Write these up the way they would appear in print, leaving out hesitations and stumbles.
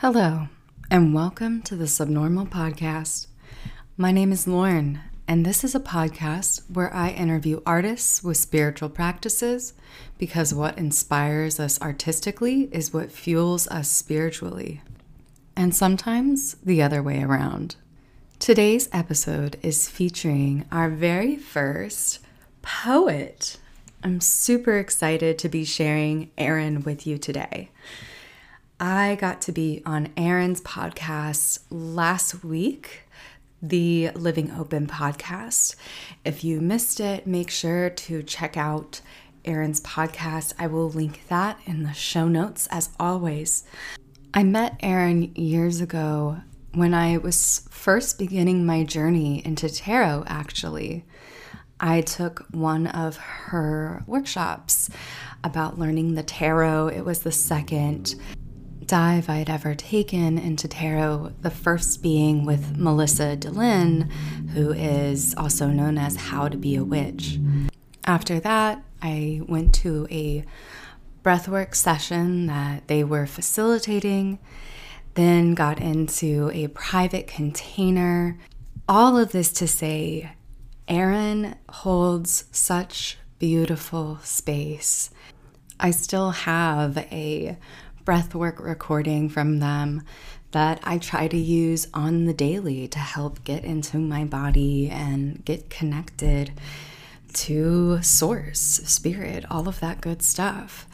Hello, and welcome to the Subnormal Podcast. My name is Lauren, and this is a podcast where I interview artists with spiritual practices because what inspires us artistically is what fuels us spiritually, and sometimes the other way around. Today's episode is featuring our very first poet. I'm super excited to be sharing Erin with you today. I got to be on Erin's podcast last week, the Living Open podcast. If you missed it, make sure to check out Erin's podcast. I will link that in the show notes as always. I met Erin years ago when I was first beginning my journey into tarot, actually. I took one of her workshops about learning the tarot. It was the second dive I had ever taken into tarot, the first being with Melissa Dillon, who is also known as How to Be a Witch. After that, I went to a breathwork session that they were facilitating, then got into a private container. All of this to say, Erin holds such beautiful space. I still have a breathwork recording from them that I try to use on the daily to help get into my body and get connected to source, spirit, all of that good stuff.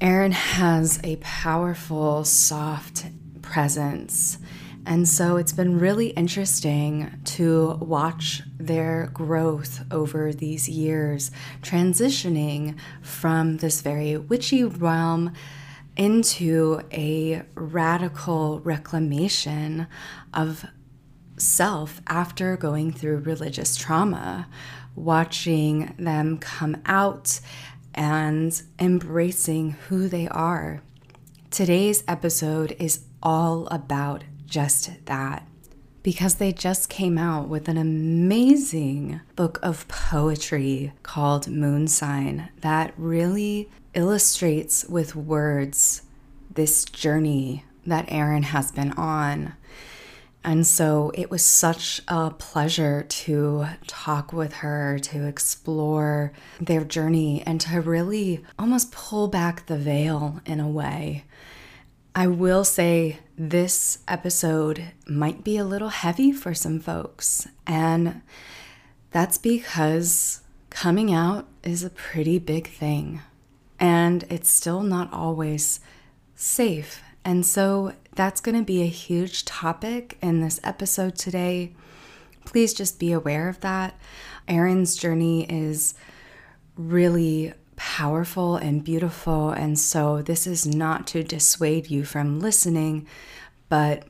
Erin has a powerful, soft presence, and so it's been really interesting to watch their growth over these years, transitioning from this very witchy realm into a radical reclamation of self after going through religious trauma, watching them come out and embracing who they are. Today's episode is all about just that, because they just came out with an amazing book of poetry called Moon Sign that really illustrates with words this journey that Erin has been on. And so it was such a pleasure to talk with her, to explore their journey, and to really almost pull back the veil in a way. I will say this episode might be a little heavy for some folks, and that's because coming out is a pretty big thing. And it's still not always safe. And so that's going to be a huge topic in this episode today. Please just be aware of that. Erin's journey is really powerful and beautiful. And so this is not to dissuade you from listening. But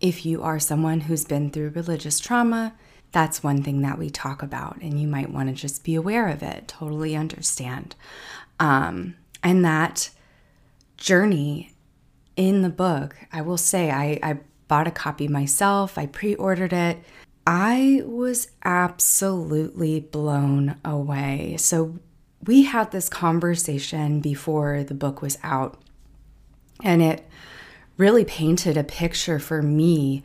if you are someone who's been through religious trauma, that's one thing that we talk about. And you might want to just be aware of it. Totally understand. And that journey in the book, I will say, I bought a copy myself, I pre-ordered it. I was absolutely blown away. So we had this conversation before the book was out, and it really painted a picture for me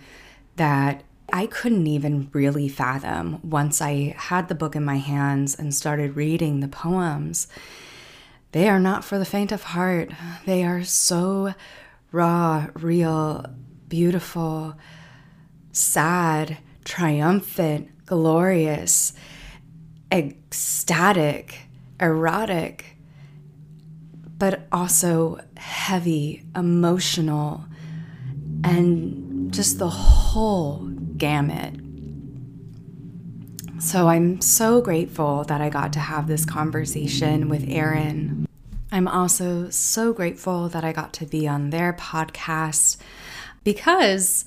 that I couldn't even really fathom once I had the book in my hands and started reading the poems. They are not for the faint of heart. They are so raw, real, beautiful, sad, triumphant, glorious, ecstatic, erotic, but also heavy, emotional, and just the whole gamut. So I'm so grateful that I got to have this conversation with Erin. I'm also so grateful that I got to be on their podcast, because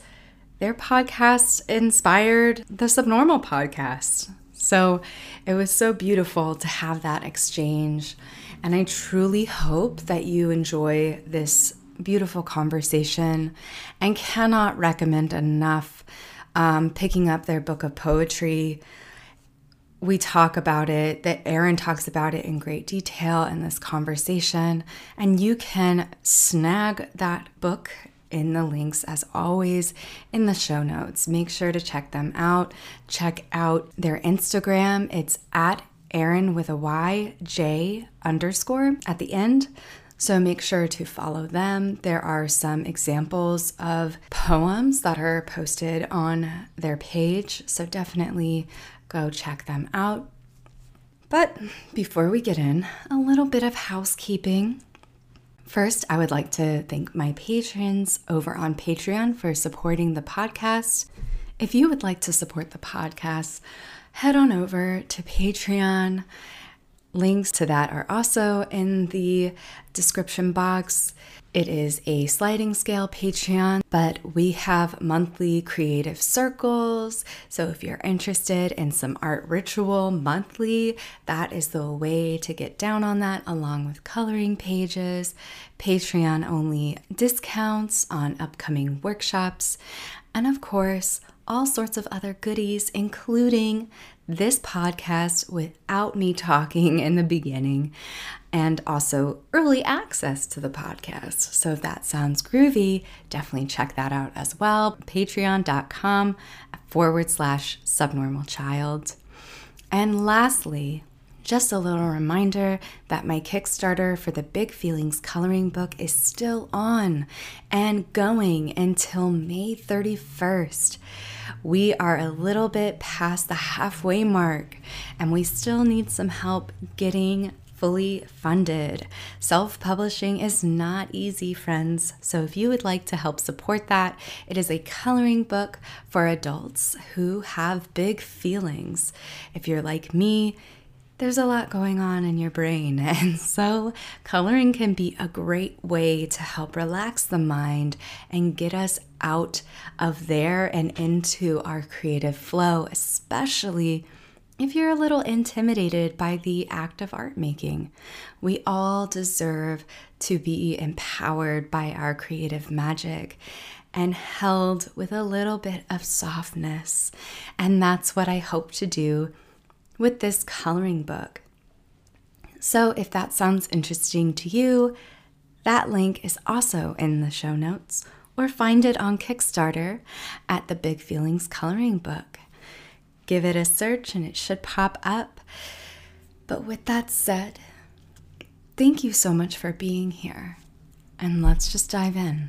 their podcast inspired the Subnormal Podcast. So it was so beautiful to have that exchange. And I truly hope that you enjoy this beautiful conversation, and cannot recommend enough picking up their book of poetry. We talk about it, that Erin talks about it in great detail in this conversation, and you can snag that book in the links, as always, in the show notes. Make sure to check them out. Check out their Instagram. It's at Erin with a Y, J underscore at the end. So make sure to follow them. There are some examples of poems that are posted on their page, so definitely go check them out. But before we get in, a little bit of housekeeping. First, I would like to thank my patrons over on Patreon for supporting the podcast. If you would like to support the podcast, head on over to Patreon. Links to that are also in the description box. It is a sliding scale Patreon, but we have monthly creative circles. So if you're interested in some art ritual monthly, that is the way to get down on that, along with coloring pages, Patreon only discounts on upcoming workshops, and of course, all sorts of other goodies, including this podcast without me talking in the beginning, and also early access to the podcast. So if that sounds groovy, definitely check that out as well. Patreon.com/subnormalchild. And lastly, just a little reminder that my Kickstarter for the Big Feelings Coloring Book is still on and going until May 31st. We are a little bit past the halfway mark, and we still need some help getting fully funded. Self-publishing is not easy, friends. So if you would like to help support that, it is a coloring book for adults who have big feelings. If you're like me, there's a lot going on in your brain, and so coloring can be a great way to help relax the mind and get us out of there and into our creative flow, especially if you're a little intimidated by the act of art making. We all deserve to be empowered by our creative magic and held with a little bit of softness, and that's what I hope to do with this coloring book. So if that sounds interesting to you, that link is also in the show notes, or find it on Kickstarter at the Big Feelings Coloring Book. Give it a search and it should pop up. But with that said, thank you so much for being here, and let's just dive in.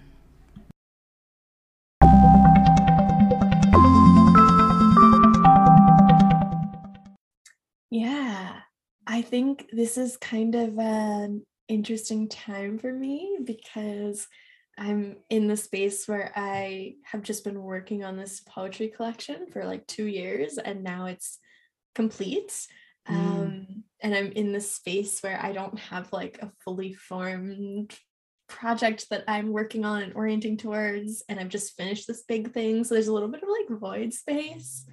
Yeah, I think this is kind of an interesting time for me because I'm in the space where I have just been working on this poetry collection for like 2 years, and now it's complete. And I'm in the space where I don't have like a fully formed project that I'm working on and orienting towards, and I've just finished this big thing. So there's a little bit of like void space,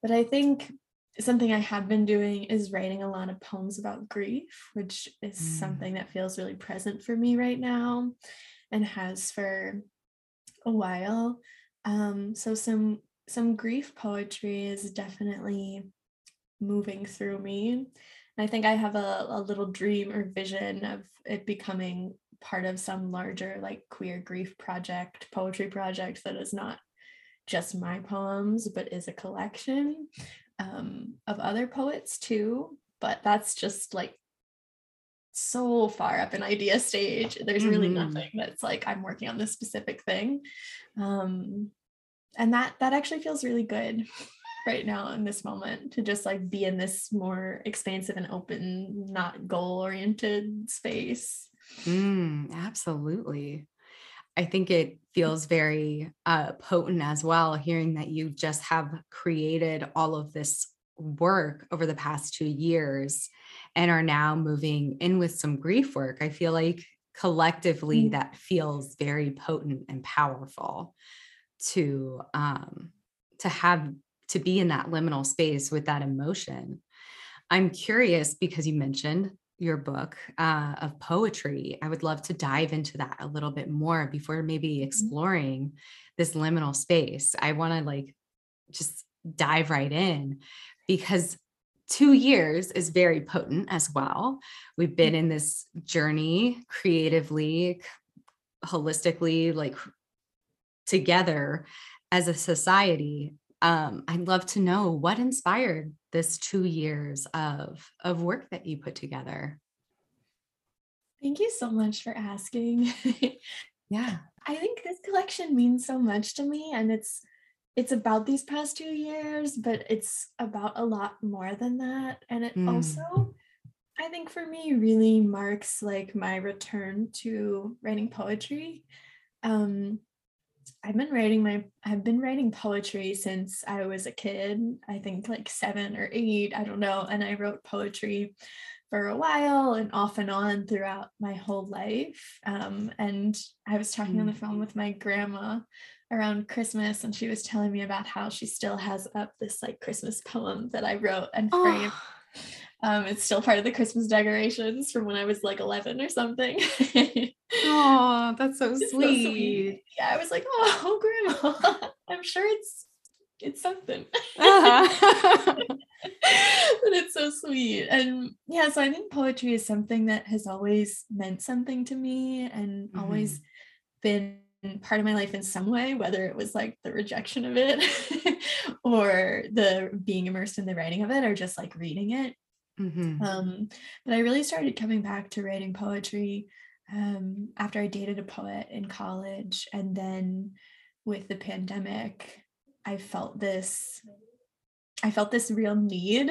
but I think something I have been doing is writing a lot of poems about grief, which is something that feels really present for me right now and has for a while. So some grief poetry is definitely moving through me. And I think I have a little dream or vision of it becoming part of some larger like queer grief project, poetry project that is not just my poems, but is a collection of other poets too, but that's just like so far up an idea stage. There's really nothing that's like I'm working on this specific thing, and that actually feels really good right now in this moment to just like be in this more expansive and open, not goal-oriented space. Absolutely. I think it feels very potent as well, hearing that you just have created all of this work over the past 2 years and are now moving in with some grief work. I feel like collectively that feels very potent and powerful to be in that liminal space with that emotion. I'm curious because you mentioned your book of poetry. I would love to dive into that a little bit more before maybe exploring this liminal space. I want to like just dive right in because 2 years is very potent as well. We've been in this journey creatively, holistically, like together as a society, I'd love to know what inspired this 2 years of work that you put together. Thank you so much for asking. Yeah. I think this collection means so much to me, and it's about these past 2 years, but it's about a lot more than that. And it also, I think for me, really marks like my return to writing poetry. I've been writing poetry since I was a kid, I think like 7 or 8, I don't know. And I wrote poetry for a while and off and on throughout my whole life. And I was talking on the phone with my grandma around Christmas, and she was telling me about how she still has up this like Christmas poem that I wrote and framed. Oh. It's still part of the Christmas decorations from when I was like 11 or something. Oh, that's so sweet. So sweet. Yeah, I was like, oh, Grandma, I'm sure it's something. Uh-huh. But it's so sweet. And yeah, so I think poetry is something that has always meant something to me and always been part of my life in some way, whether it was like the rejection of it or the being immersed in the writing of it or just like reading it. Mm-hmm. But I really started coming back to writing poetry after I dated a poet in college. And then with the pandemic, I felt this real need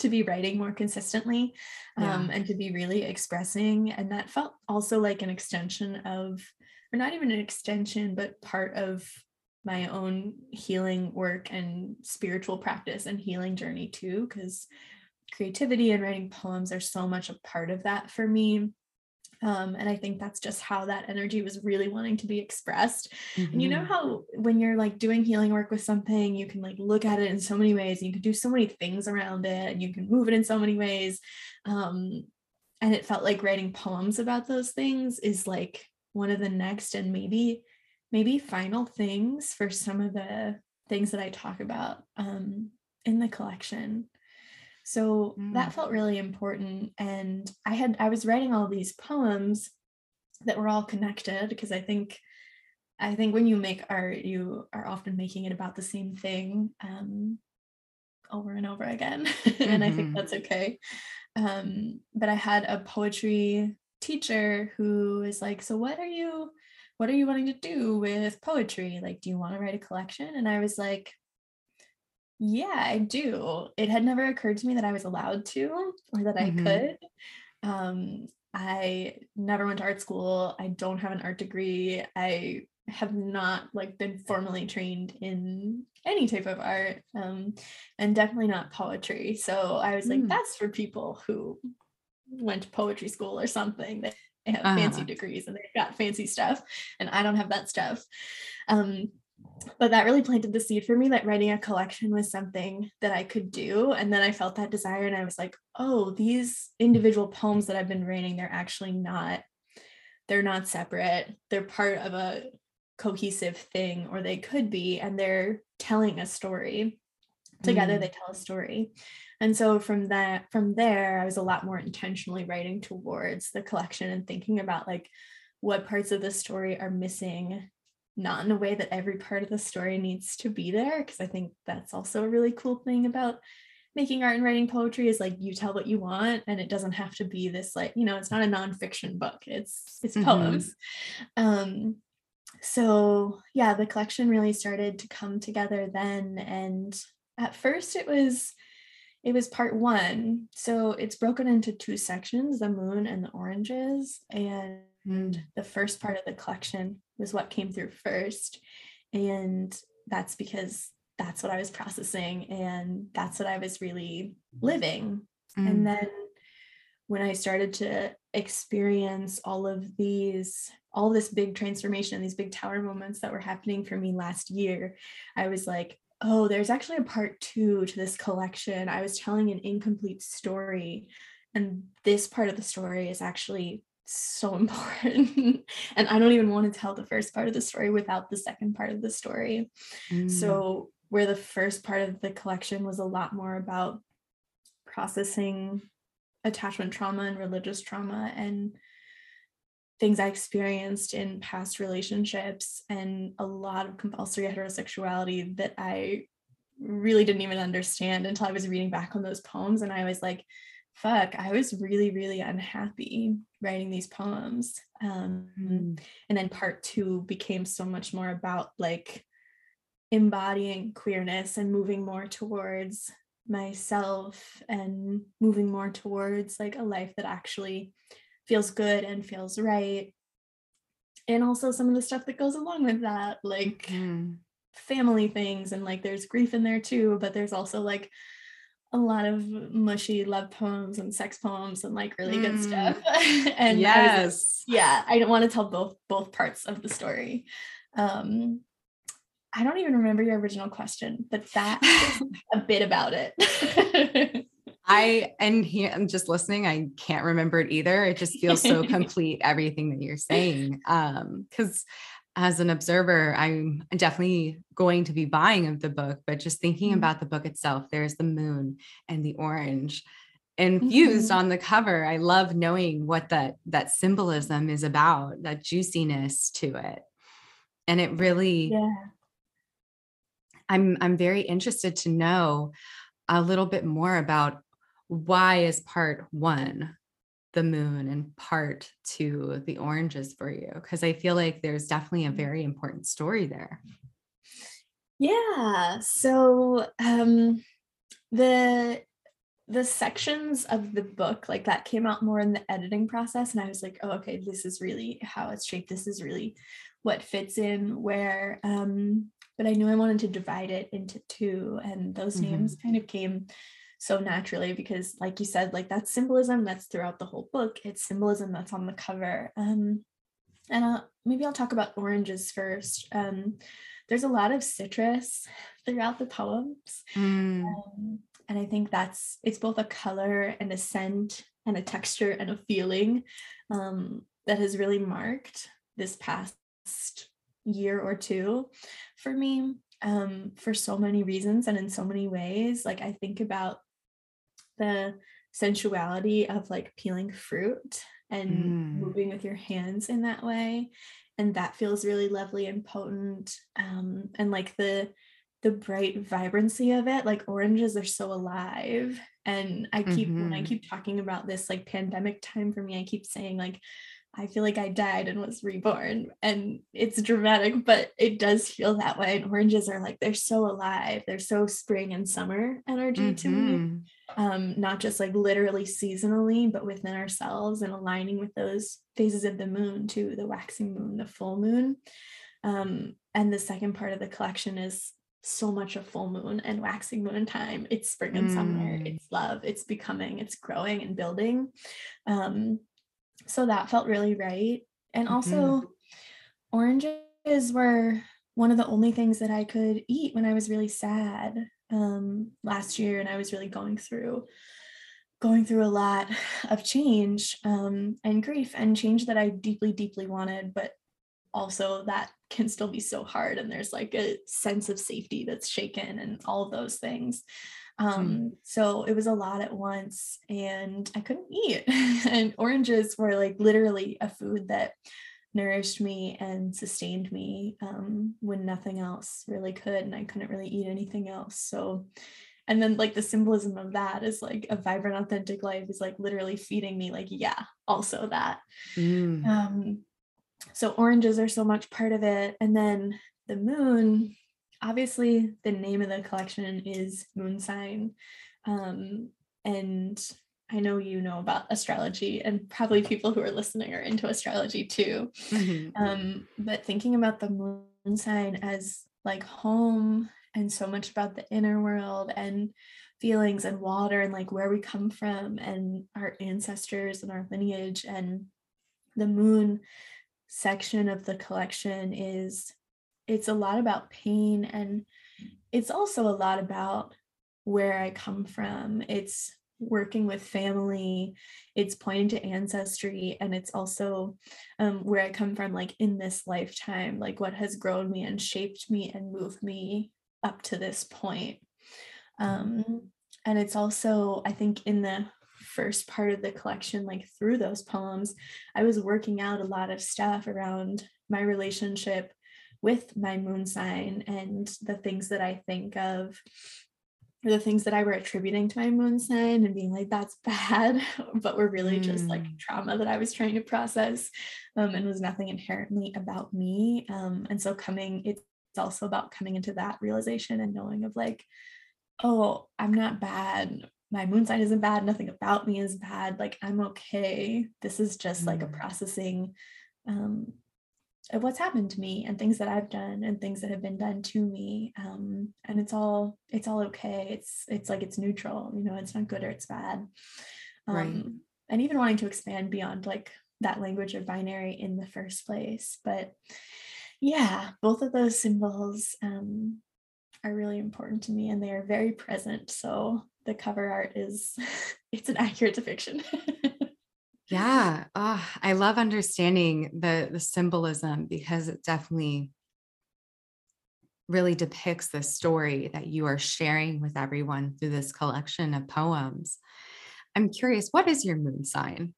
to be writing more consistently, and to be really expressing. And that felt also like an extension of, or not even an extension, but part of my own healing work and spiritual practice and healing journey too, because creativity and writing poems are so much a part of that for me. And I think that's just how that energy was really wanting to be expressed. Mm-hmm. And you know how when you're like doing healing work with something, you can like look at it in so many ways, and you can do so many things around it, and you can move it in so many ways. And it felt like writing poems about those things is like one of the next and maybe final things for some of the things that I talk about in the collection. So that felt really important. And I was writing all these poems that were all connected, because I think when you make art, you are often making it about the same thing over and over again. And I think that's okay. But I had a poetry teacher who is like, so what are you wanting to do with poetry? Like, do you want to write a collection? And I was like, yeah, I do. It had never occurred to me that I was allowed to, or that I could. I never went to art school. I don't have an art degree. I have not like been formally trained in any type of art, and definitely not poetry. So I was like, that's for people who went to poetry school or something. They have fancy degrees and they've got fancy stuff, and I don't have that stuff. But that really planted the seed for me that writing a collection was something that I could do. And then I felt that desire, and I was like, oh, these individual poems that I've been writing, they're not separate. They're part of a cohesive thing, or they could be, and they're telling a story. Together, they tell a story. And so from there, I was a lot more intentionally writing towards the collection and thinking about like what parts of the story are missing, not in a way that every part of the story needs to be there. Cause I think that's also a really cool thing about making art and writing poetry is like, you tell what you want, and it doesn't have to be this, like, you know, it's not a nonfiction book, it's poems. So yeah, the collection really started to come together then. And at first it was part 1. So it's broken into 2 sections, the moon and the oranges. And the first part of the collection was what came through first. And that's because that's what I was processing, and that's what I was really living. And then when I started to experience all this big transformation, these big tower moments that were happening for me last year, I was like, oh, there's actually a part 2 to this collection. I was telling an incomplete story, and this part of the story is actually so important. And I don't even want to tell the first part of the story without the second part of the story. So where the first part of the collection was a lot more about processing attachment trauma and religious trauma and things I experienced in past relationships and a lot of compulsory heterosexuality that I really didn't even understand until I was reading back on those poems. And I was like, fuck, I was really, really unhappy writing these poems. And then part two became so much more about like embodying queerness and moving more towards myself and moving more towards like a life that actually feels good and feels right. And also some of the stuff that goes along with that, like family things, and like there's grief in there too, but there's also like a lot of mushy love poems and sex poems and like really good stuff. And yes, I don't want to tell both parts of the story. I don't even remember your original question, but that is a bit about it. I'm just listening. I can't remember it either. It just feels so complete, everything that you're saying. Because as an observer, I'm definitely going to be buying of the book, but just thinking about the book itself, there's the moon and the orange infused on the cover. I love knowing what that symbolism is about, that juiciness to it. And it really, I'm very interested to know a little bit more about why is part one the moon and part two the oranges for you, because I feel like there's definitely a very important story there. So the sections of the book, like that came out more in the editing process, and I was like, oh, okay, this is really how it's shaped, this is really what fits in where. But I knew I wanted to divide it into two, and those names kind of came so naturally because, like you said, like that's symbolism that's throughout the whole book. It's symbolism that's on the cover. And maybe I'll talk about oranges first. There's a lot of citrus throughout the poems. And I think it's both a color and a scent and a texture and a feeling that has really marked this past year or two for me, for so many reasons and in so many ways. Like I think about the sensuality of like peeling fruit and moving with your hands in that way, and that feels really lovely and potent, and like the bright vibrancy of it. Like oranges are so alive, and I keep talking about this like pandemic time for me. I keep saying like I feel like I died and was reborn, and it's dramatic, but it does feel that way. And oranges are like, they're so alive. They're so spring and summer energy to me, not just like literally seasonally, but within ourselves and aligning with those phases of the moon too, the waxing moon, the full moon. And the second part of the collection is so much a full moon and waxing moon time. It's spring and summer, it's love, it's becoming, it's growing and building. So that felt really right. And also oranges were one of the only things that I could eat when I was really sad last year. And I was really going through a lot of change and grief and change that I deeply, deeply wanted, but also that can still be so hard. And there's like a sense of safety that's shaken and all of those things. So it was a lot at once, and I couldn't eat. And oranges were like literally a food that nourished me and sustained me when nothing else really could, and I couldn't really eat anything else. So, and then like the symbolism of that is like a vibrant, authentic life is like literally feeding me, like, yeah, also that. So oranges are so much part of it. And then the moon, obviously the name of the collection is Moon Sign. And I know you know about astrology, and probably people who are listening are into astrology too. But thinking about the moon sign as like home and so much about the inner world and feelings and water and like where we come from and our ancestors and our lineage. And the moon section of the collection it's a lot about pain, and it's also a lot about where I come from. It's working with family, it's pointing to ancestry, and it's also where I come from, like in this lifetime, like what has grown me and shaped me and moved me up to this point. And it's also, I think in the first part of the collection, like through those poems, I was working out a lot of stuff around my relationship with my moon sign and the things that I think of, or the things that I were attributing to my moon sign and being like, that's bad, but were really just like trauma that I was trying to process, and was nothing inherently about me. And so it's also about coming into that realization and knowing of like, oh, I'm not bad. My moon sign isn't bad. Nothing about me is bad. Like, I'm okay. This is just like a processing of what's happened to me and things that I've done and things that have been done to me. And it's all okay. It's like, it's neutral, you know, it's not good or it's bad. Right. And even wanting to expand beyond like that language of binary in the first place. But yeah, both of those symbols are really important to me, and they are very present. So the cover art it's an accurate depiction. Yeah. Oh, I love understanding the symbolism, because it definitely really depicts the story that you are sharing with everyone through this collection of poems. I'm curious, what is your moon sign?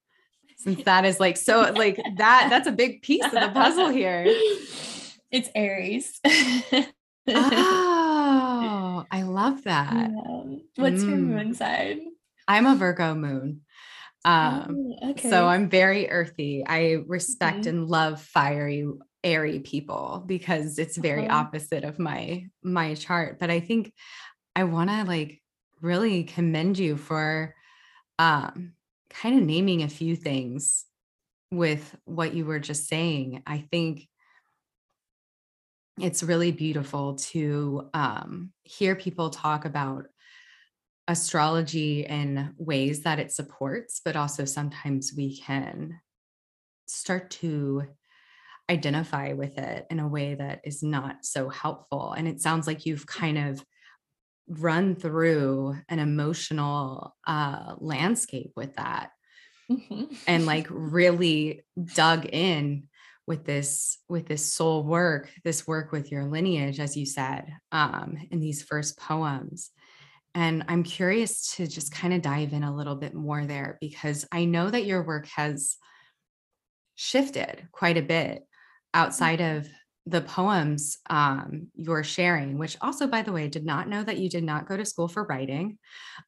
Since that is like, so like that's a big piece of the puzzle here. It's Aries. Oh, I love that. Yeah. What's your moon sign? I'm a Virgo moon. Okay. So I'm very earthy. I respect and love fiery, airy people, because it's very opposite of my chart. But I think I want to like really commend you for kind of naming a few things with what you were just saying. I think it's really beautiful to hear people talk about astrology in ways that it supports, but also sometimes we can start to identify with it in a way that is not so helpful. And it sounds like you've kind of run through an emotional landscape with that and like really dug in with this soul work, this work with your lineage, as you said, in these first poems. And I'm curious to just kind of dive in a little bit more there, because I know that your work has shifted quite a bit outside of the poems you're sharing, which also, by the way, did not know that you did not go to school for writing.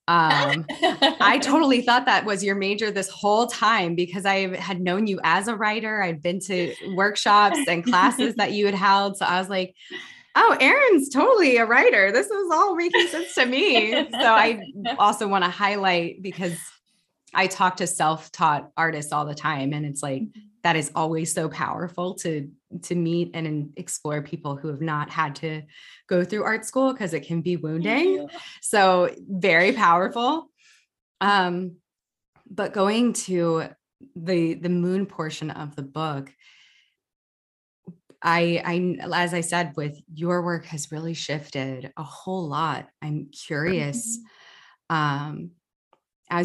I totally thought that was your major this whole time, because I had known you as a writer. I'd been to workshops and classes that you had held. So I was like, oh, Erin's totally a writer. This is all making sense to me. So I also want to highlight, because I talk to self-taught artists all the time, and it's like, that is always so powerful to meet and explore people who have not had to go through art school, because it can be wounding. So very powerful. But going to the moon portion of the book, I, as I said, with your work has really shifted a whole lot. I'm curious, as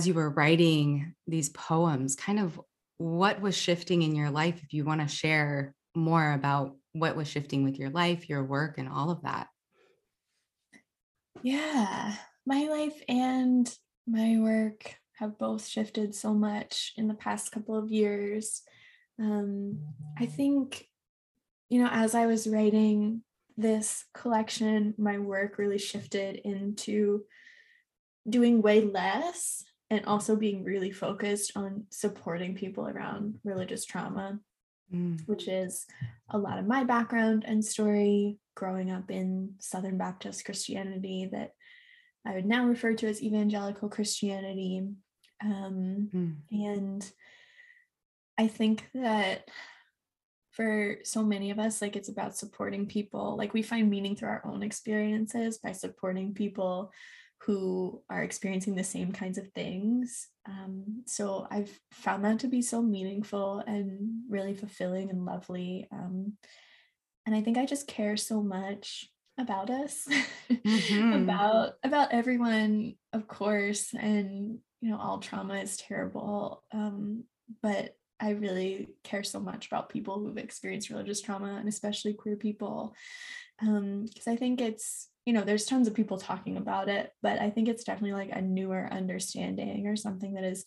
you were writing these poems, kind of what was shifting in your life, if you want to share more about what was shifting with your life, your work, and all of that. Yeah, my life and my work have both shifted so much in the past couple of years. I think, you know, as I was writing this collection, my work really shifted into doing way less and also being really focused on supporting people around religious trauma, which is a lot of my background and story growing up in Southern Baptist Christianity that I would now refer to as evangelical Christianity. And I think that for so many of us, like, it's about supporting people. Like, we find meaning through our own experiences by supporting people who are experiencing the same kinds of things. So I've found that to be so meaningful and really fulfilling and lovely. And I think I just care so much about us, about everyone, of course. And, you know, all trauma is terrible. But I really care so much about people who've experienced religious trauma, and especially queer people, because I think it's, you know, there's tons of people talking about it, but I think it's definitely like a newer understanding or something that is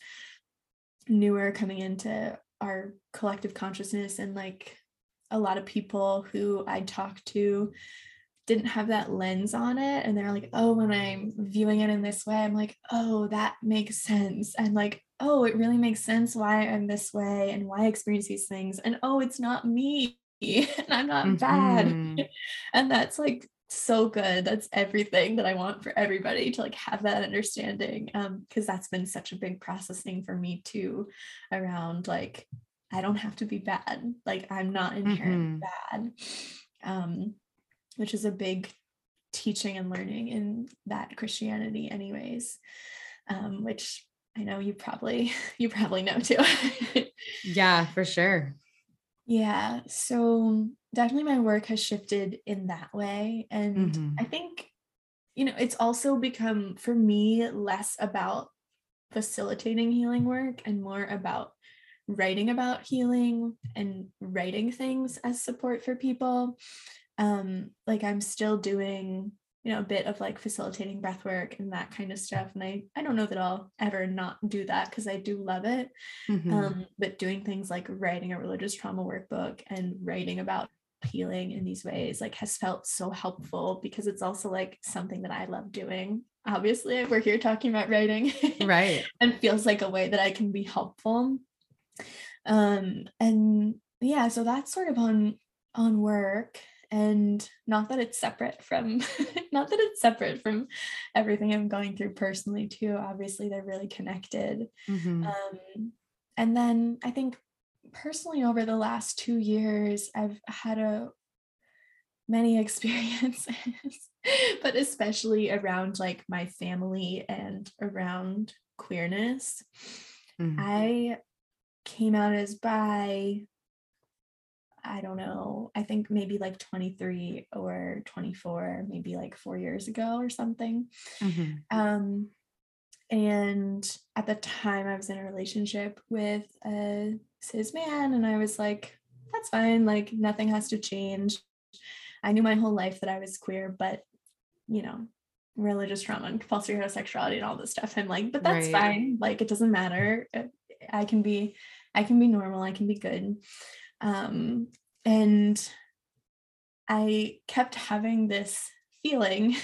newer coming into our collective consciousness. And like a lot of people who I talked to didn't have that lens on it, and they're like, oh, when I'm viewing it in this way, I'm like, oh, that makes sense, and like, oh, it really makes sense why I'm this way and why I experience these things, and oh, it's not me and I'm not bad. And that's like so good. That's everything that I want for everybody, to like have that understanding, because that's been such a big processing for me too, around like, I don't have to be bad, like I'm not inherently bad, which is a big teaching and learning in that Christianity anyways, which I know you probably know too. Yeah, for sure. Yeah. So definitely my work has shifted in that way. And I think, you know, it's also become for me less about facilitating healing work and more about writing about healing and writing things as support for people. Like I'm still doing, you know, a bit of like facilitating breath work and that kind of stuff. And I don't know that I'll ever not do that, because I do love it. But doing things like writing a religious trauma workbook and writing about healing in these ways like has felt so helpful, because it's also like something that I love doing. Obviously, we're here talking about writing. Right. And feels like a way that I can be helpful. And yeah, so that's sort of on work. And not that it's separate from everything I'm going through personally too. Obviously, they're really connected. And then I think personally over the last 2 years, I've had many experiences, but especially around like my family and around queerness. I came out as bi, I don't know, I think maybe like 23 or 24, maybe like 4 years ago or something. And at the time I was in a relationship with a cis man, and I was like, that's fine. Like nothing has to change. I knew my whole life that I was queer, but you know, religious trauma and compulsory homosexuality and all this stuff. I'm like, but that's fine. Like, it doesn't matter. I can be normal. I can be good. And I kept having this feeling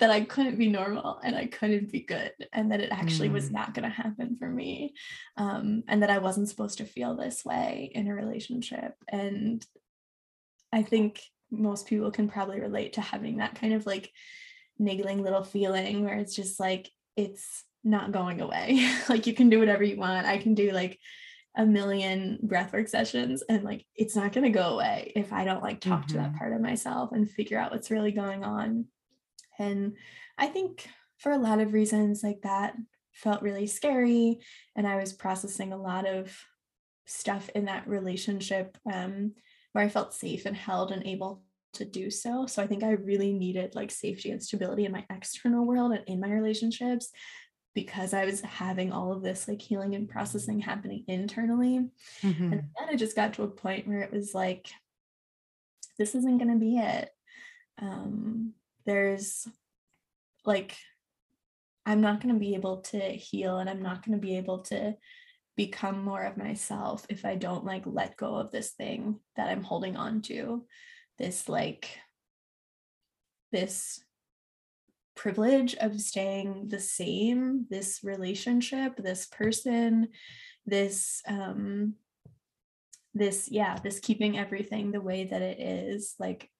that I couldn't be normal and I couldn't be good, and that it actually was not going to happen for me. And that I wasn't supposed to feel this way in a relationship. And I think most people can probably relate to having that kind of like niggling little feeling where it's just like, it's not going away. Like you can do whatever you want. I can do like a million breathwork sessions and like it's not going to go away if I don't like talk to that part of myself and figure out what's really going on. And I think for a lot of reasons, like that felt really scary, and I was processing a lot of stuff in that relationship where I felt safe and held and able to do so. So I think I really needed like safety and stability in my external world and in my relationships, because I was having all of this like healing and processing happening internally. And then I just got to a point where it was like, this isn't going to be it. There's like, I'm not going to be able to heal, and I'm not going to be able to become more of myself if I don't like let go of this thing that I'm holding on to, this privilege of staying the same, this relationship, this person, this keeping everything the way that it is. Like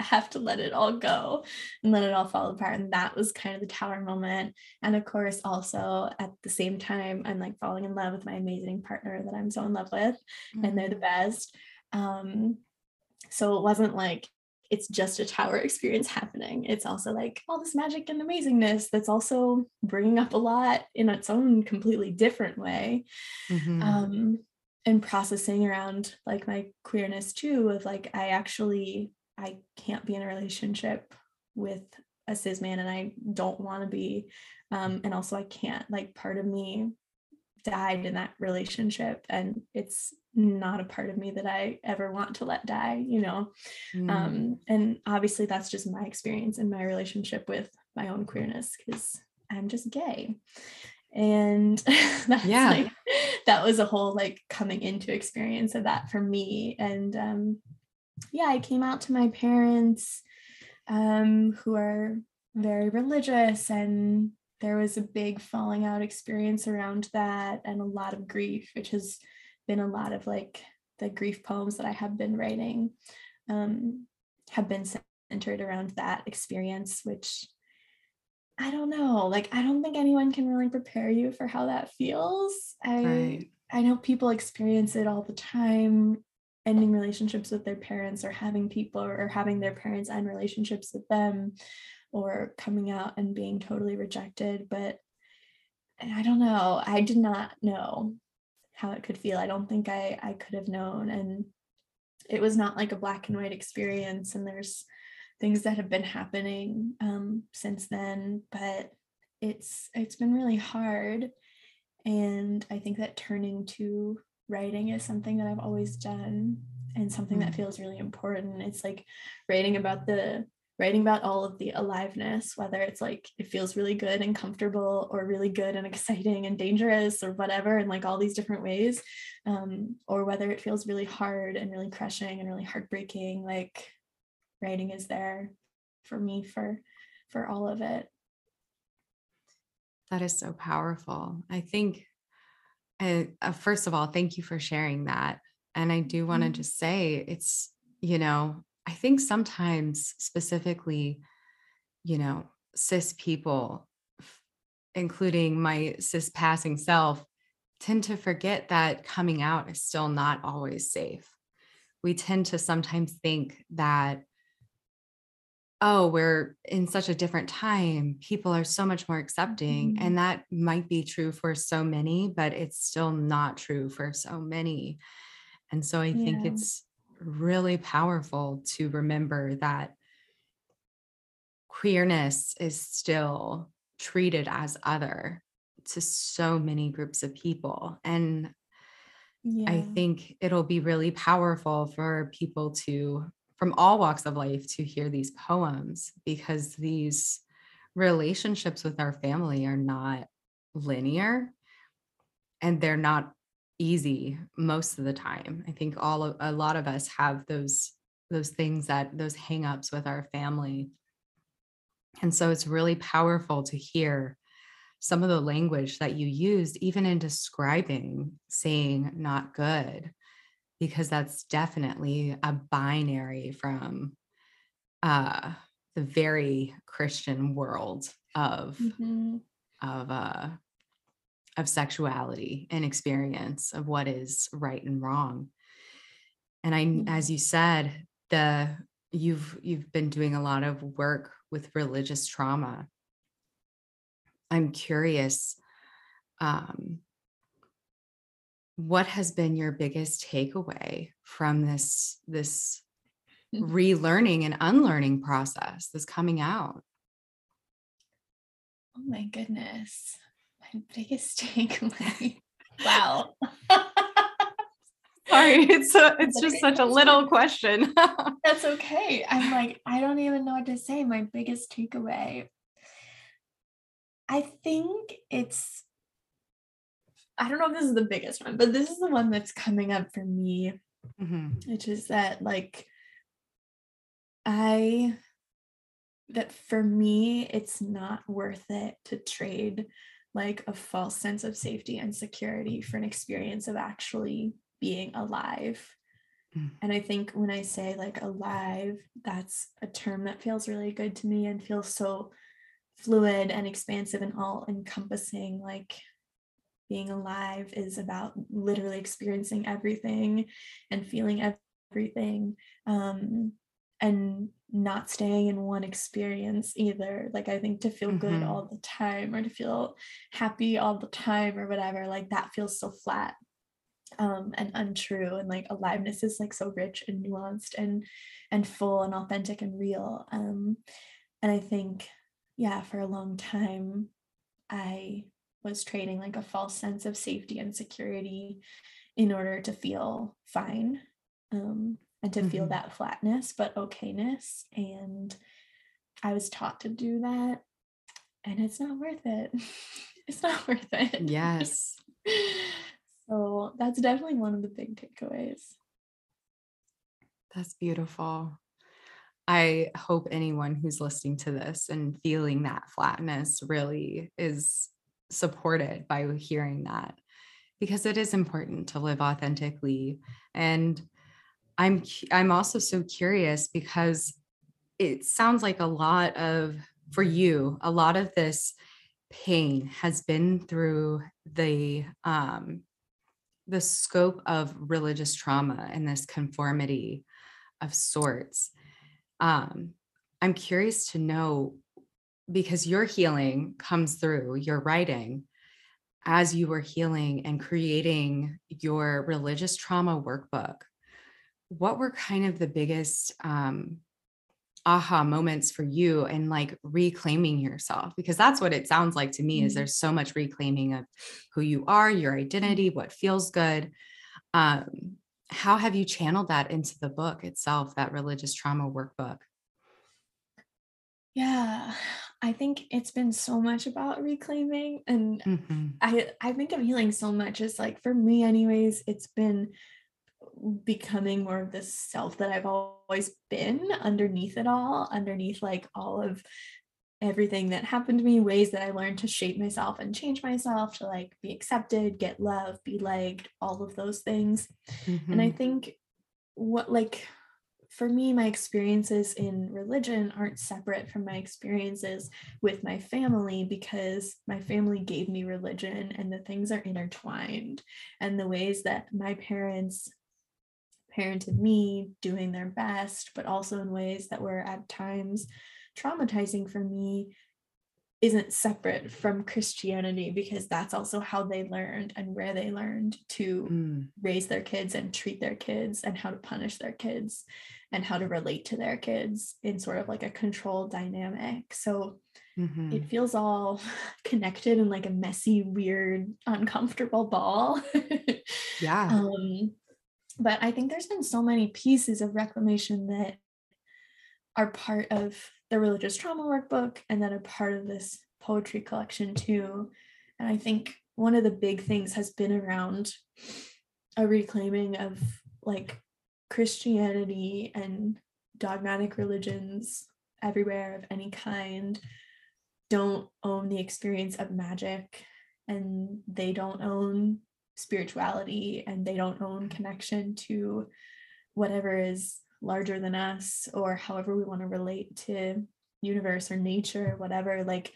I have to let it all go and let it all fall apart. And that was kind of the tower moment. And of course, also at the same time, I'm like falling in love with my amazing partner that I'm so in love with, and they're the best. So it wasn't like it's just a tower experience happening. It's also like all this magic and amazingness that's also bringing up a lot in its own completely different way. And processing around like my queerness too, of like, I can't be in a relationship with a cis man, and I don't want to be. And also I can't, like part of me died in that relationship, and it's not a part of me that I ever want to let die, you know. And obviously that's just my experience and my relationship with my own queerness, because I'm just gay. And that's that was a whole coming into experience of that for me. And I came out to my parents, who are very religious, and there was a big falling out experience around that, and a lot of grief, which has been a lot of the grief poems that I have been writing, have been centered around that experience, which I don't know, I don't think anyone can really prepare you for how that feels. I know people experience it all the time, ending relationships with their parents, or having their parents end relationships with them, or coming out and being totally rejected. But I don't know, I did not know how it could feel. I don't think I could have known. And it was not a black and white experience, and there's things that have been happening since then, but it's been really hard. And I think that turning to writing is something that I've always done, and something that feels really important. It's writing about all of the aliveness, whether it's it feels really good and comfortable, or really good and exciting and dangerous, or whatever, in all these different ways, or whether it feels really hard and really crushing and really heartbreaking. Writing is there for me for all of it. That is so powerful. I think, first of all, thank you for sharing that. And I do want to just say, it's, I think sometimes specifically, cis people, including my cis passing self, tend to forget that coming out is still not always safe. We tend to sometimes think that, oh, we're in such a different time, people are so much more accepting. Mm-hmm. And that might be true for so many, but it's still not true for so many. And so I think it's really powerful to remember that queerness is still treated as other to so many groups of people. And I think it'll be really powerful for people from all walks of life to hear these poems, because these relationships with our family are not linear, and they're not easy most of the time. I think a lot of us have those things, those hangups with our family. And so it's really powerful to hear some of the language that you used, even in describing saying not good, because that's definitely a binary from the very Christian world of sexuality and experience of what is right and wrong. And as you said, you've been doing a lot of work with religious trauma. I'm curious, what has been your biggest takeaway from this relearning and unlearning process, this coming out? Oh my goodness. My biggest takeaway. Wow. Sorry, it's just such a little question. That's okay. I'm I don't even know what to say. My biggest takeaway. I think I don't know if this is the biggest one, but this is the one that's coming up for me, which is that that for me, it's not worth it to trade a false sense of safety and security for an experience of actually being alive. And I think when I say alive, that's a term that feels really good to me and feels so fluid and expansive and all encompassing. Being alive is about literally experiencing everything and feeling everything, and not staying in one experience either. I think to feel good all the time, or to feel happy all the time, or whatever, that feels so flat and untrue. And aliveness is so rich and nuanced and full and authentic and real. And I think, for a long time, I was trading like a false sense of safety and security in order to feel fine, and to feel that flatness, but okayness. And I was taught to do that, and it's not worth it. It's not worth it. Yes. So that's definitely one of the big takeaways. That's beautiful. I hope anyone who's listening to this and feeling that flatness really is supported by hearing that, because it is important to live authentically. And I'm also so curious, because it sounds like for you, a lot of this pain has been through the scope of religious trauma and this conformity of sorts. I'm curious to know, because your healing comes through your writing, as you were healing and creating your religious trauma workbook, what were kind of the biggest aha moments for you in like reclaiming yourself? Because that's what it sounds like to me, is there's so much reclaiming of who you are, your identity, what feels good. How have you channeled that into the book itself, that religious trauma workbook? Yeah, I think it's been so much about reclaiming, and I think of healing so much as, like, for me anyways, it's been becoming more of this self that I've always been underneath it all, underneath like all of everything that happened to me, ways that I learned to shape myself and change myself to like be accepted, get love, be liked, all of those things. And I think what, like, for me, my experiences in religion aren't separate from my experiences with my family, because my family gave me religion, and the things are intertwined, and the ways that my parents parented me, doing their best, but also in ways that were at times traumatizing for me, isn't separate from Christianity, because that's also how they learned and where they learned to raise their kids and treat their kids and how to punish their kids and how to relate to their kids in sort of like a control dynamic. So it feels all connected in like a messy, weird, uncomfortable ball. Yeah. But I think there's been so many pieces of reclamation that are part of the religious trauma workbook, and then a part of this poetry collection too. And I think one of the big things has been around a reclaiming of like Christianity and dogmatic religions everywhere of any kind don't own the experience of magic, and they don't own spirituality, and they don't own connection to whatever is larger than us, or however we want to relate to universe or nature or whatever. Like,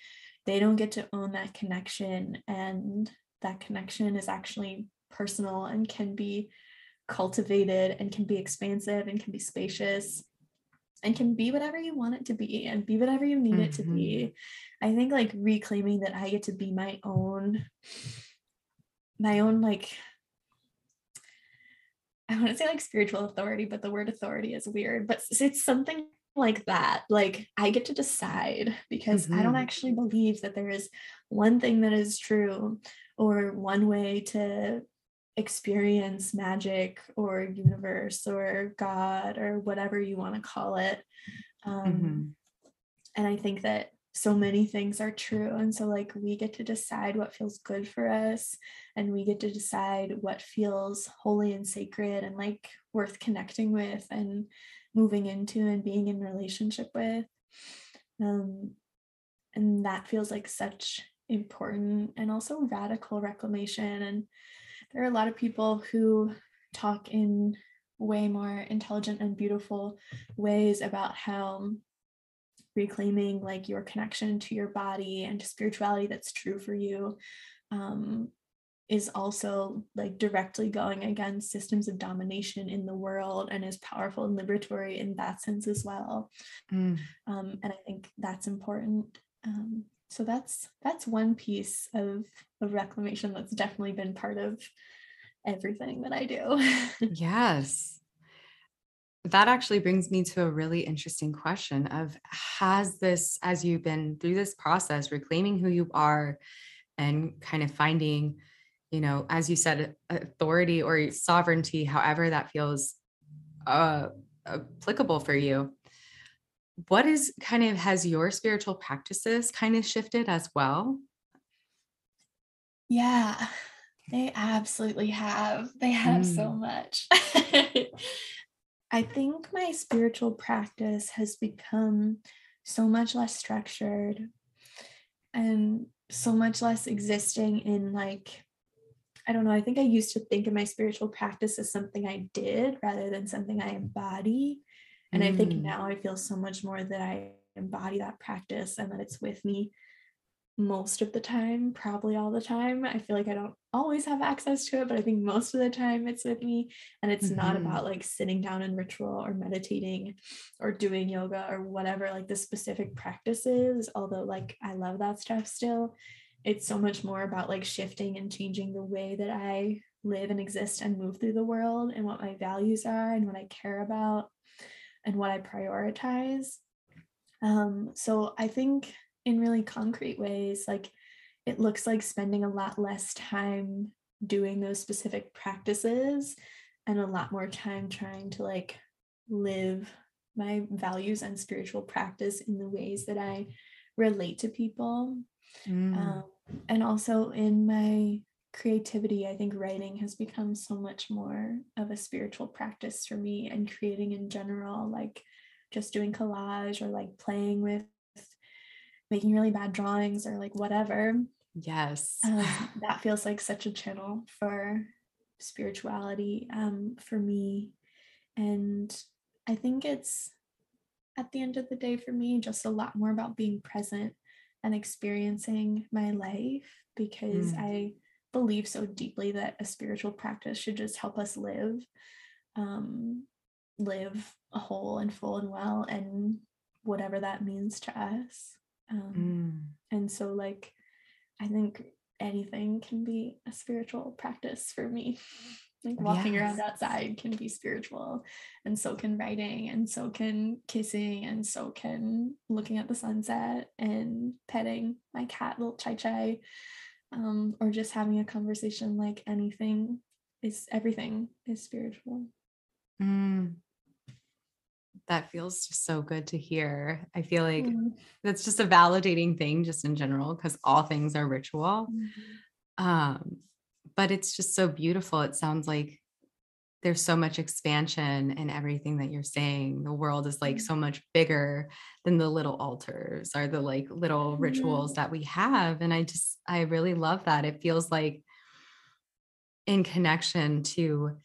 they don't get to own that connection, and that connection is actually personal and can be cultivated and can be expansive and can be spacious and can be whatever you want it to be and be whatever you need it to be. I think like reclaiming that I get to be my own like, I want to say like spiritual authority, but the word authority is weird, but it's something like that. Like, I get to decide, because I don't actually believe that there is one thing that is true or one way to experience magic or universe or God or whatever you want to call it. And I think that so many things are true. And so like, we get to decide what feels good for us, and we get to decide what feels holy and sacred and like worth connecting with and moving into and being in relationship with. And that feels like such important and also radical reclamation. And there are a lot of people who talk in way more intelligent and beautiful ways about how reclaiming like your connection to your body and to spirituality that's true for you is also like directly going against systems of domination in the world, and is powerful and liberatory in that sense as well. And I think that's important. So that's one piece of reclamation that's definitely been part of everything that I do. Yes. That actually brings me to a really interesting question of, as you've been through this process, reclaiming who you are and kind of finding, you know, as you said, authority or sovereignty, however that feels applicable for you. What is kind of, has your spiritual practices kind of shifted as well? Yeah, they absolutely have. They have so much. I think my spiritual practice has become so much less structured and so much less existing in, like, I don't know. I think I used to think of my spiritual practice as something I did rather than something I embody. And I think now I feel so much more that I embody that practice and that it's with me most of the time, probably all the time. I feel like I don't always have access to it, but I think most of the time it's with me. And it's not about like sitting down in ritual or meditating or doing yoga or whatever, like the specific practices, although like I love that stuff still. It's so much more about like shifting and changing the way that I live and exist and move through the world and what my values are and what I care about and what I prioritize. So I think in really concrete ways, like it looks like spending a lot less time doing those specific practices and a lot more time trying to like live my values and spiritual practice in the ways that I relate to people. And also in my creativity, I think writing has become so much more of a spiritual practice for me, and creating in general, like just doing collage or like playing with making really bad drawings or like whatever. Yes. That feels like such a channel for spirituality for me. And I think it's, at the end of the day for me, just a lot more about being present and experiencing my life, because I believe so deeply that a spiritual practice should just help us live whole and full and well, and whatever that means to us. And so like, I think anything can be a spiritual practice for me. Like walking around outside can be spiritual, and so can writing, and so can kissing, and so can looking at the sunset and petting my cat, little Chai Chai, or just having a conversation. Like everything is spiritual. That feels just so good to hear. I feel like that's just a validating thing just in general, because all things are ritual. But it's just so beautiful. It sounds like there's so much expansion in everything that you're saying. The world is like so much bigger than the little altars or the like little rituals that we have. And I really love that. It feels like in connection to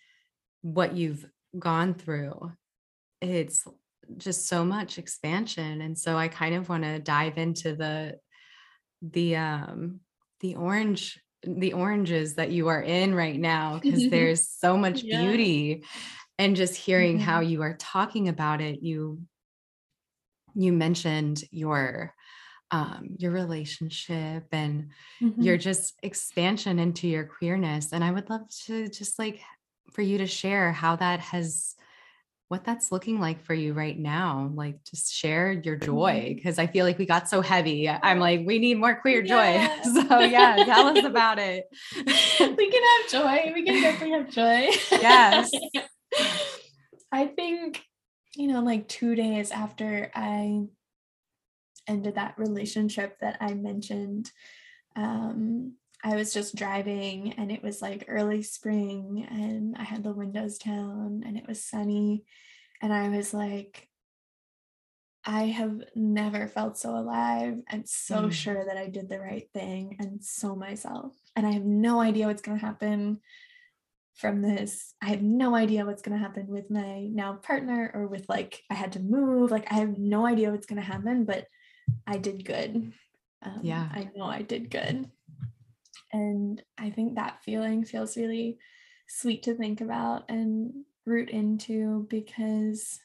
what you've gone through, it's just so much expansion. And so I kind of want to dive into the oranges that you are in right now, because there's so much beauty, and just hearing how you are talking about it. You mentioned your relationship and your just expansion into your queerness. And I would love to just like for you to share what that's looking like for you right now. Like just share your joy, because I feel like we got so heavy. I'm like, we need more queer joy. So tell us about it. We can have joy. We can definitely have joy. Yes. I think, you know, like 2 days after I ended that relationship that I mentioned, I was just driving, and it was like early spring, and I had the windows down, and it was sunny, and I was like, I have never felt so alive and so sure that I did the right thing and so myself, and I have no idea what's going to happen from this. I have no idea what's going to happen with my now partner, or with like, I had to move. Like, I have no idea what's going to happen, but I did good. I know I did good. And I think that feeling feels really sweet to think about and root into, because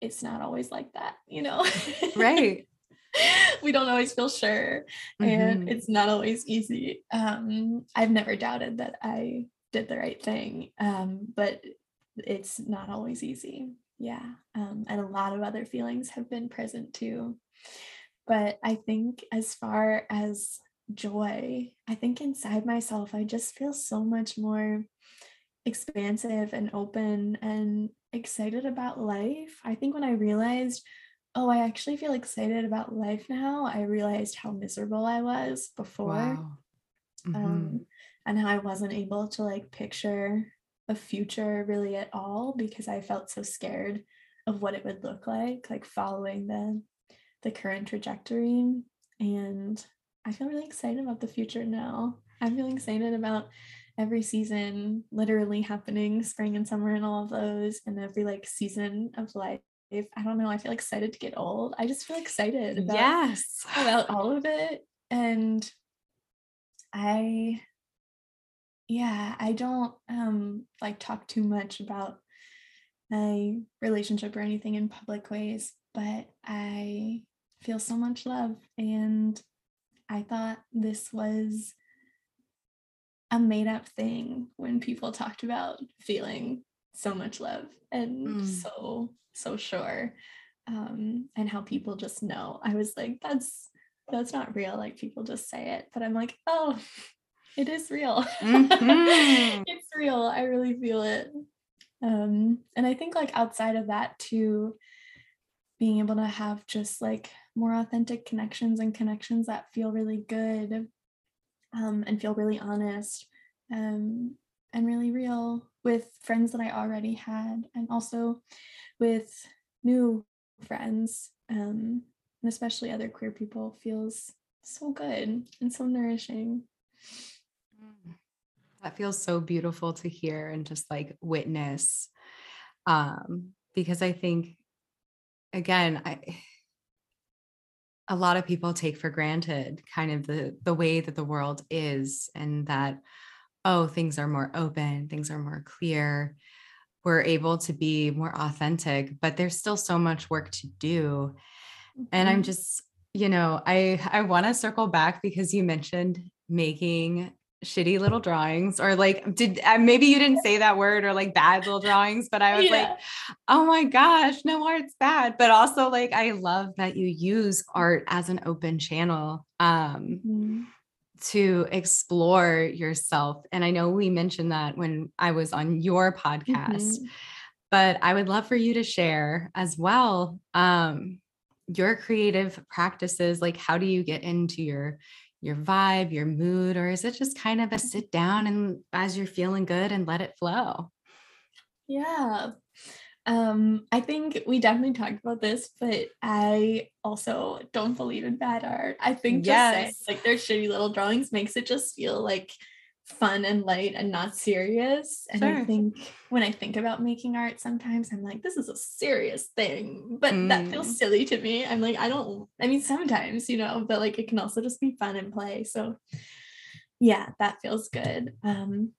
it's not always like that, you know? Right. We don't always feel sure, and it's not always easy. I've never doubted that I did the right thing, but it's not always easy. Yeah. And a lot of other feelings have been present too. But I think as far as joy. I think inside myself, I just feel so much more expansive and open and excited about life. I think when I realized, oh, I actually feel excited about life now, I realized how miserable I was before. Wow. Mm-hmm. And how I wasn't able to like picture a future really at all because I felt so scared of what it would look like following the current trajectory. And I feel really excited about the future now. I'm feeling excited about every season literally happening, spring and summer and all of those, and every like season of life. I don't know, I feel excited to get old. I just feel excited about, yes, about all of it. And I don't like talk too much about my relationship or anything in public ways, but I feel so much love. And I thought this was a made up thing when people talked about feeling so much love and so sure. And how people just know. I was like, that's not real. Like people just say it, but I'm like, oh, it is real. Mm-hmm. It's real. I really feel it. And I think like outside of that too, being able to have just like more authentic connections and connections that feel really good, and feel really honest, and really real with friends that I already had, and also with new friends, and especially other queer people, feels so good and so nourishing. That feels so beautiful to hear and just like witness, because I think, again, a lot of people take for granted kind of the way that the world is, and that, oh, things are more open, things are more clear, we're able to be more authentic, but there's still so much work to do. Mm-hmm. And I'm just, I want to circle back because you mentioned making shitty little drawings, or like, maybe you didn't say that word, or like bad little drawings, but I was like, oh my gosh, no, art's bad. But also like, I love that you use art as an open channel, mm-hmm, to explore yourself. And I know we mentioned that when I was on your podcast, mm-hmm, but I would love for you to share as well, your creative practices. Like, how do you get into your vibe, your mood, or is it just kind of a sit down and as you're feeling good and let it flow? Yeah. I think we definitely talked about this, but I also don't believe in bad art. I think just saying, like, their shitty little drawings makes it just feel like fun and light and not serious. And sure. I think when I think about making art, sometimes I'm like, this is a serious thing, but that feels silly to me. I'm like, sometimes, but like, it can also just be fun and play. So yeah, that feels good. And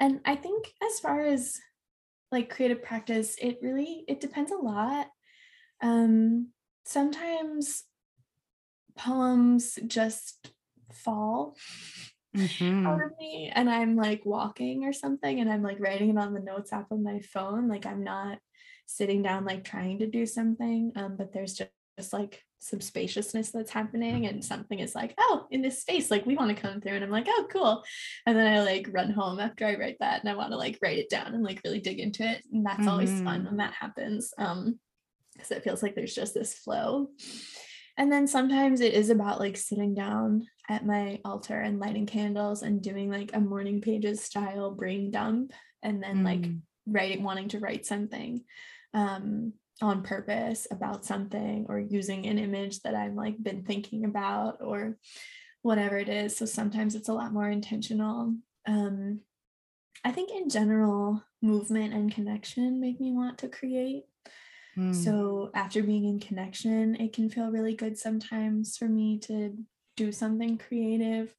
I think as far as like creative practice, it depends a lot. Sometimes poems just fall, mm-hmm, out of me, and I'm like walking or something, and I'm like writing it on the notes app of my phone. Like, I'm not sitting down like trying to do something, but there's just like some spaciousness that's happening, and something is like, oh, in this space, like we want to come through, and I'm like, oh, cool. And then I like run home after I write that, and I want to like write it down and like really dig into it, and that's, mm-hmm, always fun when that happens, because it feels like there's just this flow. And then sometimes it is about like sitting down at my altar and lighting candles and doing like a morning pages style brain dump, and then like wanting to write something on purpose about something, or using an image that I've like been thinking about, or whatever it is. So sometimes it's a lot more intentional. I think in general, movement and connection make me want to create. So after being in connection, it can feel really good sometimes for me to do something creative,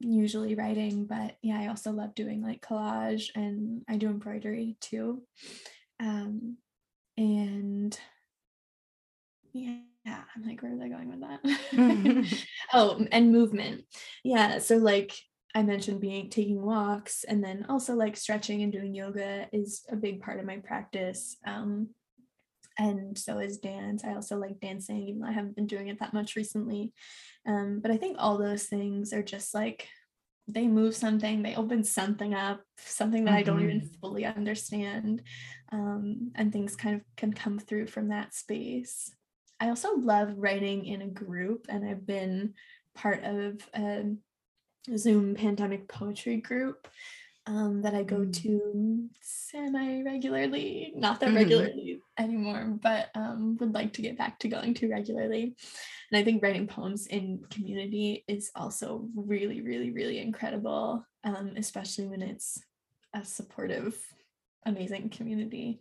usually writing, but yeah, I also love doing like collage, and I do embroidery too. And yeah, I'm like, where was I going with that? Mm-hmm. Oh, and movement. Yeah. So like I mentioned, taking walks, and then also like stretching and doing yoga is a big part of my practice. and so is dance. I also like dancing, even though I haven't been doing it that much recently. But I think all those things are just like, they move something, they open something up, something that I don't even fully understand. And things kind of can come through from that space. I also love writing in a group, and I've been part of a Zoom pandemic poetry group that I go to semi-regularly, not that regularly anymore, but would like to get back to going to regularly. And I think writing poems in community is also really, really, really incredible, especially when it's a supportive, amazing community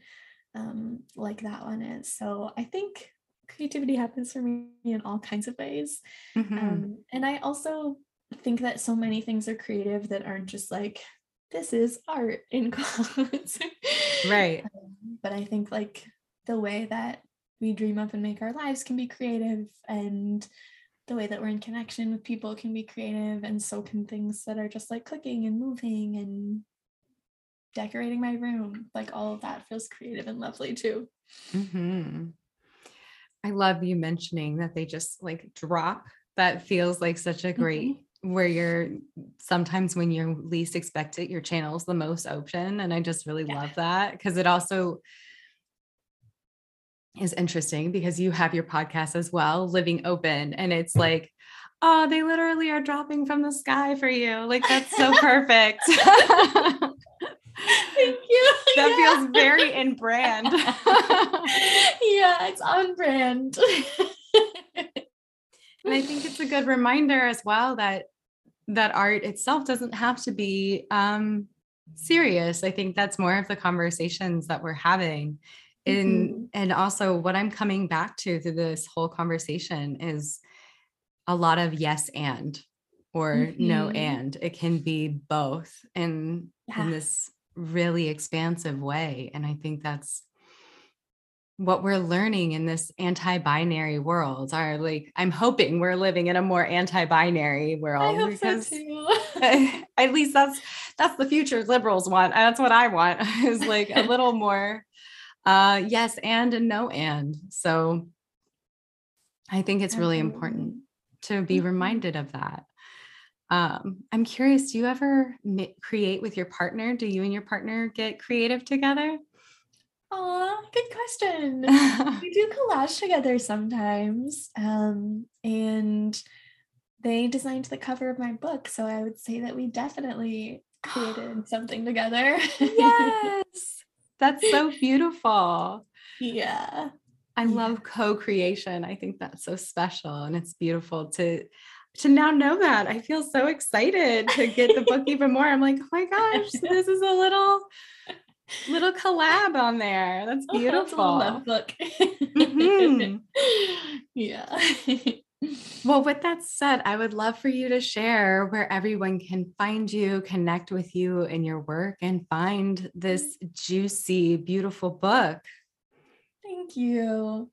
like that one is. So I think creativity happens for me in all kinds of ways. And I also think that so many things are creative that aren't just like, this is art in quotes. Right. But I think like the way that we dream up and make our lives can be creative, and the way that we're in connection with people can be creative, and so can things that are just like cooking and moving and decorating my room. Like all of that feels creative and lovely too. I love you mentioning that they just like drop. That feels like such a great where you're sometimes when you least expect it, your channel's the most open. And I just really love that, because it also is interesting because you have your podcast as well, Living Open. And it's like, oh, they literally are dropping from the sky for you. Like, that's so perfect. Thank you. That feels very in brand. Yeah, it's on brand. And I think it's a good reminder as well that art itself doesn't have to be serious. I think that's more of the conversations that we're having. And also what I'm coming back to through this whole conversation is a lot of yes and, or no and. It can be both in this really expansive way. And I think that's what we're learning in this anti-binary world. Are like, I'm hoping we're living in a more anti-binary world. I hope because so too. At least that's the future liberals want. That's what I want, is like a little more yes and no and. So I think it's really important to be reminded of that. I'm curious, do you ever create with your partner? Do you and your partner get creative together? Oh, good question. We do collage together sometimes. And they designed the cover of my book, so I would say that we definitely created something together. Yes. That's so beautiful. Yeah. I love co-creation. I think that's so special, and it's beautiful to now know that. I feel so excited to get the book even more. I'm like, oh my gosh, this is a little collab on there. That's beautiful. Oh, that's a love book. Yeah. Well, with that said, I would love for you to share where everyone can find you, connect with you in your work, and find this juicy, beautiful book. Thank you.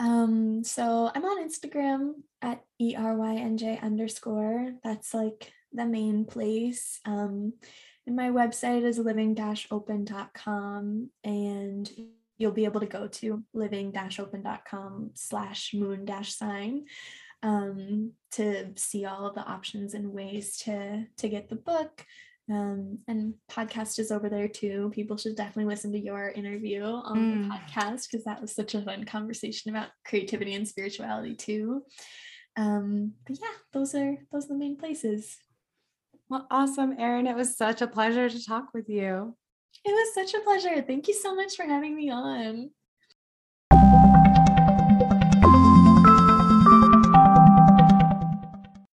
So I'm on Instagram at ERYNJ_. That's like the main place. And my website is living-open.com, and you'll be able to go to living-open.com/moon-sign to see all of the options and ways to get the book. And podcast is over there too. People should definitely listen to your interview on the podcast, because that was such a fun conversation about creativity and spirituality too. But yeah, those are the main places. Well, awesome, Erin. It was such a pleasure to talk with you. It was such a pleasure. Thank you so much for having me on.